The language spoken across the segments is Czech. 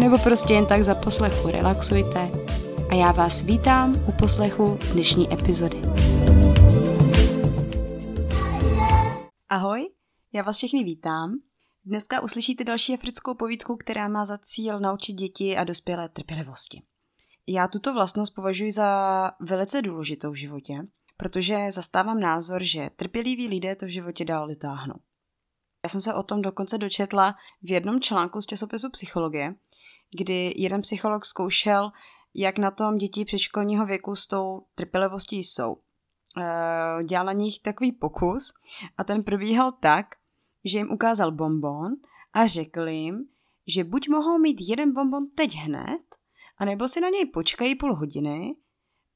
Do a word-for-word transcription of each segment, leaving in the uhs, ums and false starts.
nebo prostě jen tak za poslechu relaxujte. A já vás vítám u poslechu dnešní epizody. Ahoj, já vás všechny vítám. Dneska uslyšíte další africkou povídku, která má za cíl naučit děti a dospělé trpělivosti. Já tuto vlastnost považuji za velice důležitou v životě, protože zastávám názor, že trpěliví lidé to v životě dál dotáhnou. Já jsem se o tom dokonce dočetla v jednom článku z časopisu Psychologie, kdy jeden psycholog zkoušel, jak na tom děti předškolního věku s tou trpělivostí jsou. Dělal na nich takový pokus a ten probíhal tak, že jim ukázal bonbon a řekl jim, že buď mohou mít jeden bonbon teď hned, anebo si na něj počkají půl hodiny,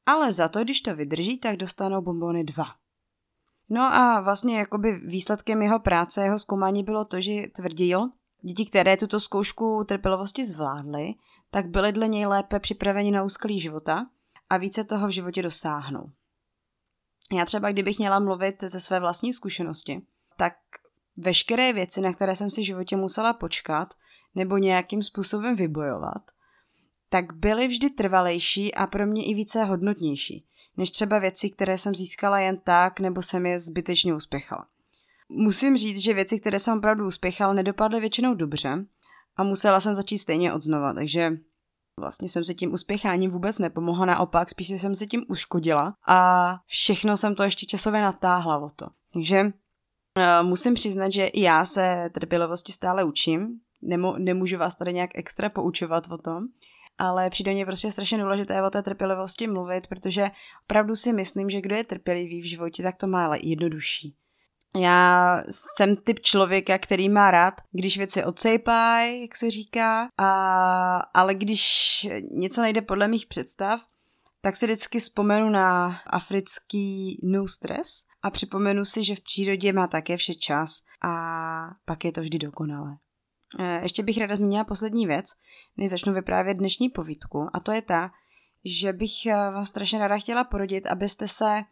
ale za to, když to vydrží, tak dostanou bonbony dva. No a vlastně jakoby výsledkem jeho práce, jeho zkoumání bylo to, že tvrdil, děti, které tuto zkoušku trpělivosti zvládly, tak byly dle něj lépe připraveni na úskalí života a více toho v životě dosáhnou. Já třeba, kdybych měla mluvit ze své vlastní zkušenosti, tak veškeré věci, na které jsem si v životě musela počkat nebo nějakým způsobem vybojovat, tak byly vždy trvalejší a pro mě i více hodnotnější, než třeba věci, které jsem získala jen tak, nebo jsem je zbytečně uspěchala. Musím říct, že věci, které jsem opravdu uspěchala, nedopadly většinou dobře a musela jsem začít stejně odznova, takže vlastně jsem se tím uspěcháním vůbec nepomohla, naopak spíš jsem se tím uškodila a všechno jsem to ještě časově natáhla o to. Takže uh, musím přiznat, že i já se trpělivosti stále učím, Nemo, nemůžu vás tady nějak extra poučovat o tom, ale přijde mě prostě strašně důležité o té trpělivosti mluvit, protože opravdu si myslím, že kdo je trpělivý v životě, tak to má ale jednodušší. Já jsem typ člověka, který má rád, když věci odsejpají, jak se říká, a, ale když něco nejde podle mých představ, tak si vždycky vzpomenu na africký no stress a připomenu si, že v přírodě má také vše čas a pak je to vždy dokonalé. Ještě bych ráda zmínila poslední věc, než začnu vyprávět dnešní povídku, a to je ta, že bych vám strašně ráda chtěla poradit, abyste se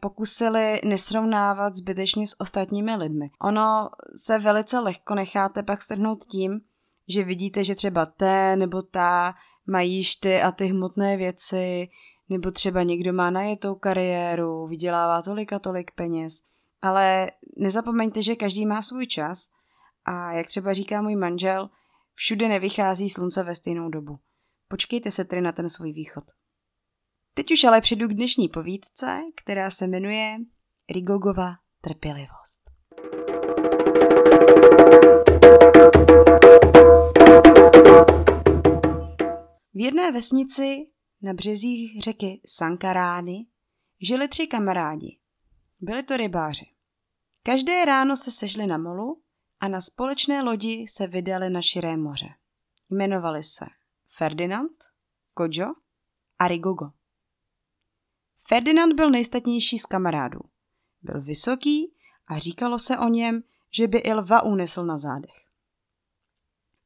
pokusili nesrovnávat zbytečně s ostatními lidmi. Ono se velice lehko necháte pak strhnout tím, že vidíte, že třeba té nebo ta mají ty a ty hmotné věci, nebo třeba někdo má najetou kariéru, vydělává tolik a tolik peněz, ale nezapomeňte, že každý má svůj čas. A jak třeba říká můj manžel, všude nevychází slunce ve stejnou dobu. Počkejte se tedy na ten svůj východ. Teď už ale přijdu k dnešní povídce, která se jmenuje Rigogova trpělivost. V jedné vesnici na březích řeky Sankarány žili tři kamarádi. Byli to rybáři. Každé ráno se sešli na molu a na společné lodi se vydali na širé moře. Jmenovali se Ferdinand, Kojo a Rigogo. Ferdinand byl nejstatnější z kamarádů. Byl vysoký a říkalo se o něm, že by i lva unesl na zádech.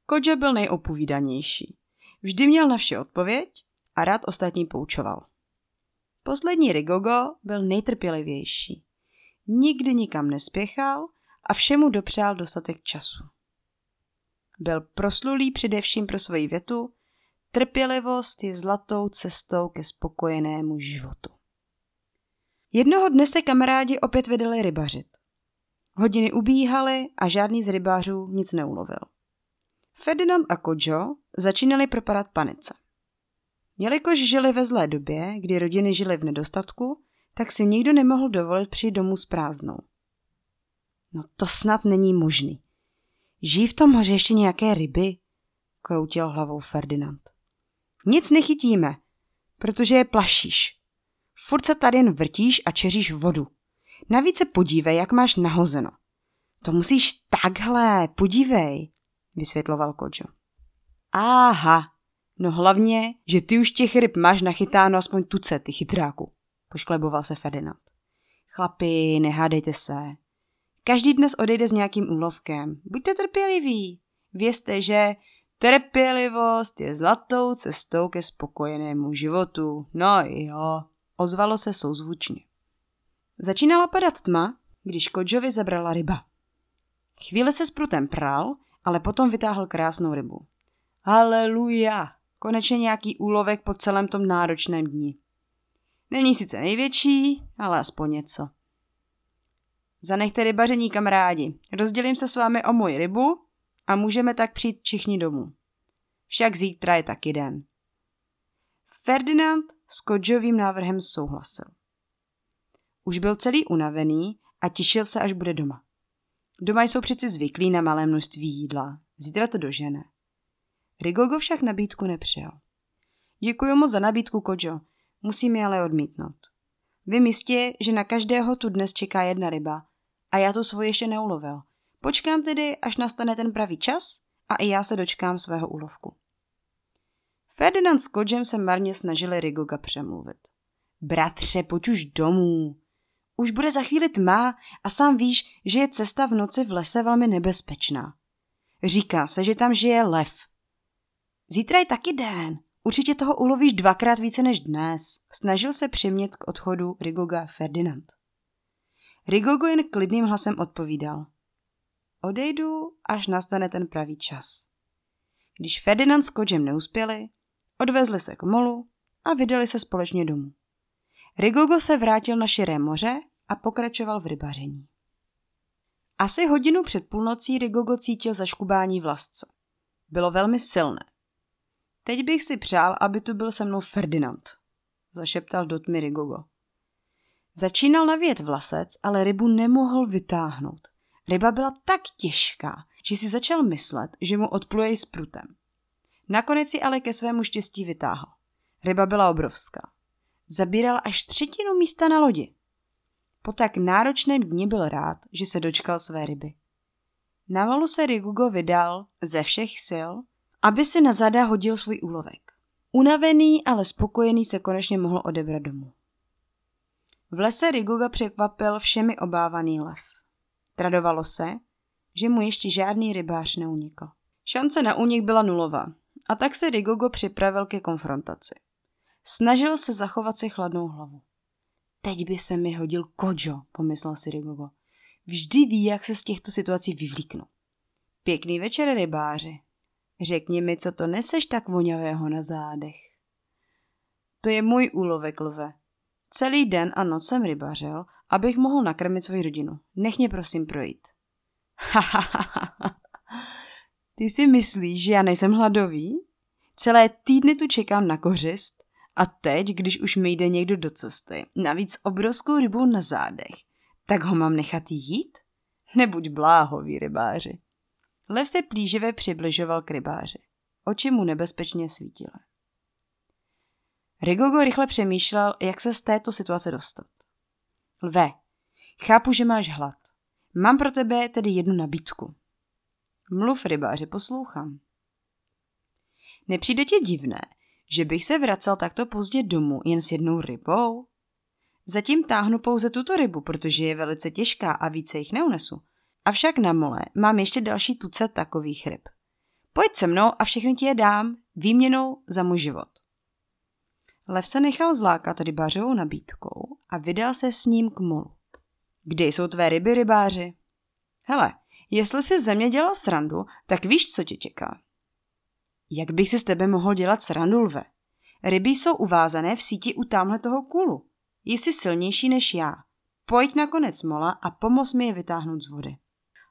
Kojo byl nejopovídanější. Vždy měl na vše odpověď a rád ostatní poučoval. Poslední Rigogo byl nejtrpělivější. Nikdy nikam nespěchal a všemu dopřál dostatek času. Byl proslulý především pro svoji větu: trpělivost je zlatou cestou ke spokojenému životu. Jednoho dne se kamarádi opět vydali rybařit. Hodiny ubíhaly a žádný z rybářů nic neulovil. Ferdinand a Kojo začínali propadat panice. Jelikož žili ve zlé době, kdy rodiny žily v nedostatku, tak si nikdo nemohl dovolit přijít domů s prázdnou. No to snad není možný. Žijí v tom moře ještě nějaké ryby? Kroutil hlavou Ferdinand. Nic nechytíme, protože je plašíš. Furt se tady jen vrtíš a čeříš vodu. Navíc se podívej, jak máš nahozeno. To musíš takhle, podívej, vysvětloval Kojo. Aha, no hlavně, že ty už těch ryb máš nachytáno aspoň tuce, ty chytráku, poškleboval se Ferdinand. Chlapi, nehádejte se. Každý dnes odejde s nějakým úlovkem. Buďte trpěliví. Vězte, že trpělivost je zlatou cestou ke spokojenému životu. No jo, ozvalo se souzvučně. Začínala padat tma, když Kojovi zabrala ryba. Chvíli se s prutem pral, ale potom vytáhl krásnou rybu. Haleluja! Konečně nějaký úlovek po celém tom náročném dni. Není sice největší, ale aspoň něco. Zanechte rybaření, kamarádi. Rozdělím se s vámi o moji rybu a můžeme tak přijít všichni domů. Však zítra je taky den. Ferdinand s Kojovým návrhem souhlasil. Už byl celý unavený a těšil se, až bude doma. Doma jsou přeci zvyklí na malé množství jídla. Zítra to dožene. Rigogo však nabídku nepřijal. Děkuji moc za nabídku, Kojo. Musím je ale odmítnout. Vím jistě, že na každého tu dnes čeká jedna ryba a já tu svoji ještě neulovil. Počkám tedy, až nastane ten pravý čas a i já se dočkám svého úlovku. Ferdinand s Kojem se marně snažili Rigoga přemluvit. Bratře, pojď už domů. Už bude za chvíli tma a sám víš, že je cesta v noci v lese velmi nebezpečná. Říká se, že tam žije lev. Zítra je taky den. Určitě toho ulovíš dvakrát více než dnes. Snažil se přimět k odchodu Rigoga Ferdinand. Rigogo jen klidným hlasem odpovídal. Odejdu, až nastane ten pravý čas. Když Ferdinand s Kojem neuspěli, odvezli se k molu a vydali se společně domů. Rigogo se vrátil na širé moře a pokračoval v rybaření. Asi hodinu před půlnocí Rigogo cítil zaškubání v lasce. Bylo velmi silné. Teď bych si přál, aby tu byl se mnou Ferdinand, zašeptal do tmy Rigogo. Začínal navíjet vlasec, ale rybu nemohl vytáhnout. Ryba byla tak těžká, že si začal myslet, že mu odpluje s prutem. Nakonec ji ale ke svému štěstí vytáhl. Ryba byla obrovská. Zabírala až třetinu místa na lodi. Po tak náročném dni byl rád, že se dočkal své ryby. Na valu se Rigogo vydal ze všech sil, aby si na záda hodil svůj úlovek. Unavený, ale spokojený se konečně mohl odebrat domů. V lese Rigoga překvapil všemi obávaný lev. Tradovalo se, že mu ještě žádný rybář neunikl. Šance na únik byla nulová a tak se Rigogo připravil ke konfrontaci. Snažil se zachovat si chladnou hlavu. Teď by se mi hodil Kojo, pomyslel si Rigogo. Vždy ví, jak se z těchto situací vyvlíknu. Pěkný večer, rybáři. Řekni mi, co to neseš tak vonavého na zádech. To je můj úlovek, lve. Celý den a noc jsem rybařil, abych mohl nakrmit svoji rodinu. Nech mě prosím projít. Ha, ha, ha, ha. Ty si myslíš, že já nejsem hladový? Celé týdny tu čekám na kořist a teď, když už mi jde někdo do cesty, navíc obrovskou rybou na zádech, tak ho mám nechat jít? Nebuď bláhový, rybáři. Lev se plíživě přibližoval k rybáři. Oči mu nebezpečně svítily. Rigogo rychle přemýšlel, jak se z této situace dostat. Lve, chápu, že máš hlad. Mám pro tebe tedy jednu nabídku. Mluv, rybáři, poslouchám. Nepřijde ti divné, že bych se vracel takto pozdě domů jen s jednou rybou? Zatím táhnu pouze tuto rybu, protože je velice těžká a více jich neunesu. Avšak na mole mám ještě další tucet takových ryb. Pojď se mnou a všechny ti je dám výměnou za můj život. Lev se nechal zlákat rybářovou nabídkou a vydal se s ním k molu. Kde jsou tvé ryby, rybáři? Hele, jestli jsi ze mě dělal srandu, tak víš, co tě čeká. Jak bych si s tebe mohl dělat srandu, lve? Ryby jsou uvázané v síti u támhle toho kůlu. Jsi silnější než já. Pojď na konec mola a pomoz mi je vytáhnout z vody.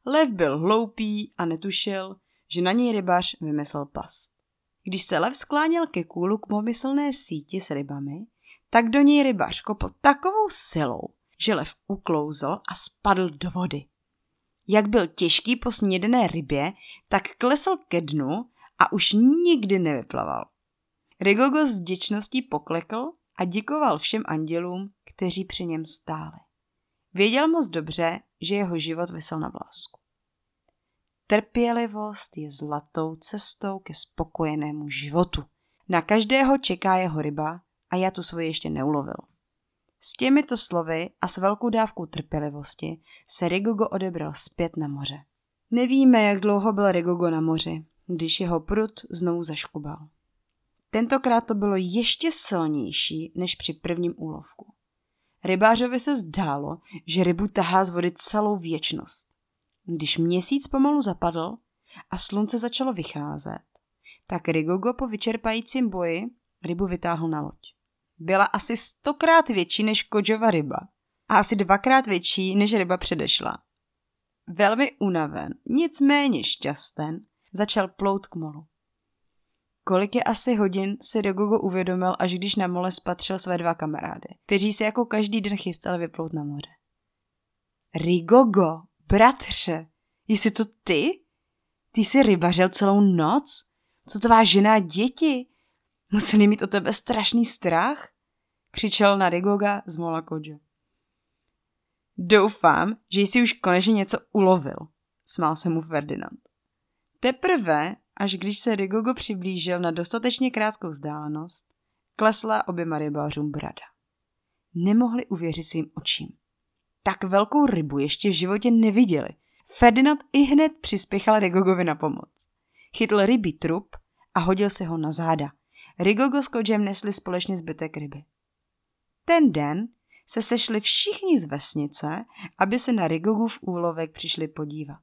Lev byl hloupý a netušil, že na něj rybář vymyslel past. Když se lev skláněl ke kůlu k pomyslné síti s rybami, tak do něj rybař kopl takovou silou, že lev uklouzl a spadl do vody. Jak byl těžký po snědené rybě, tak klesl ke dnu a už nikdy nevyplaval. Rigogo s vděčností poklekl a děkoval všem andělům, kteří při něm stáli. Věděl moc dobře, že jeho život visel na vlásku. Trpělivost je zlatou cestou ke spokojenému životu. Na každého čeká jeho ryba a já tu svoji ještě neulovil. S těmito slovy a s velkou dávkou trpělivosti se Rigogo odebral zpět na moře. Nevíme, jak dlouho byl Rigogo na moři, když jeho prut znovu zaškubal. Tentokrát to bylo ještě silnější než při prvním úlovku. Rybářovi se zdálo, že rybu tahá z vody celou věčnost. Když měsíc pomalu zapadl a slunce začalo vycházet, tak Rigogo po vyčerpajícím boji rybu vytáhl na loď. Byla asi stokrát větší než Kojova ryba a asi dvakrát větší než ryba předešla. Velmi unaven, nicméně šťasten, začal plout k molu. Kolik je asi hodin, si Rigogo uvědomil, až když na mole spatřil své dva kamarády, kteří se jako každý den chystali vyplout na moře. Rigogo, bratře, jsi to ty? Ty jsi rybařil celou noc? Co tvá žena a děti? Museli mít o tebe strašný strach? Křičel na Rigoga z mola Kojo. Doufám, že jsi už konečně něco ulovil, smál se mu Ferdinand. Teprve, až když se Rigogo přiblížil na dostatečně krátkou vzdálenost, klesla oběma rybářům brada. Nemohli uvěřit svým očím. Tak velkou rybu ještě v životě neviděli. Ferdinand ihned přispěchal Rigogovi na pomoc. Chytl rybí trup a hodil se ho na záda. Rigogo s Kodžem nesli společně zbytek ryby. Ten den se sešli všichni z vesnice, aby se na Rigogův úlovek přišli podívat.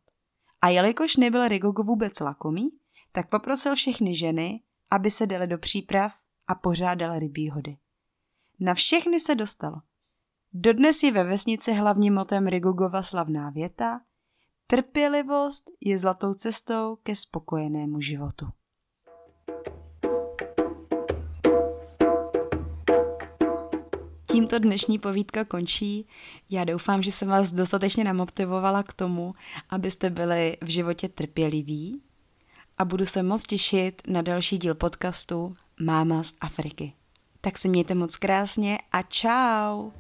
A jelikož nebyl Rigogo vůbec lakomý, tak poprosil všechny ženy, aby se dali do příprav a pořádal rybí hody. Na všechny se dostalo. Dodnes je ve vesnici hlavním motem Rigogova slavná věta: trpělivost je zlatou cestou ke spokojenému životu. Tímto dnešní povídka končí. Já doufám, že jsem vás dostatečně namotivovala k tomu, abyste byli v životě trpěliví, a budu se moc těšit na další díl podcastu Máma z Afriky. Tak se mějte moc krásně a čau!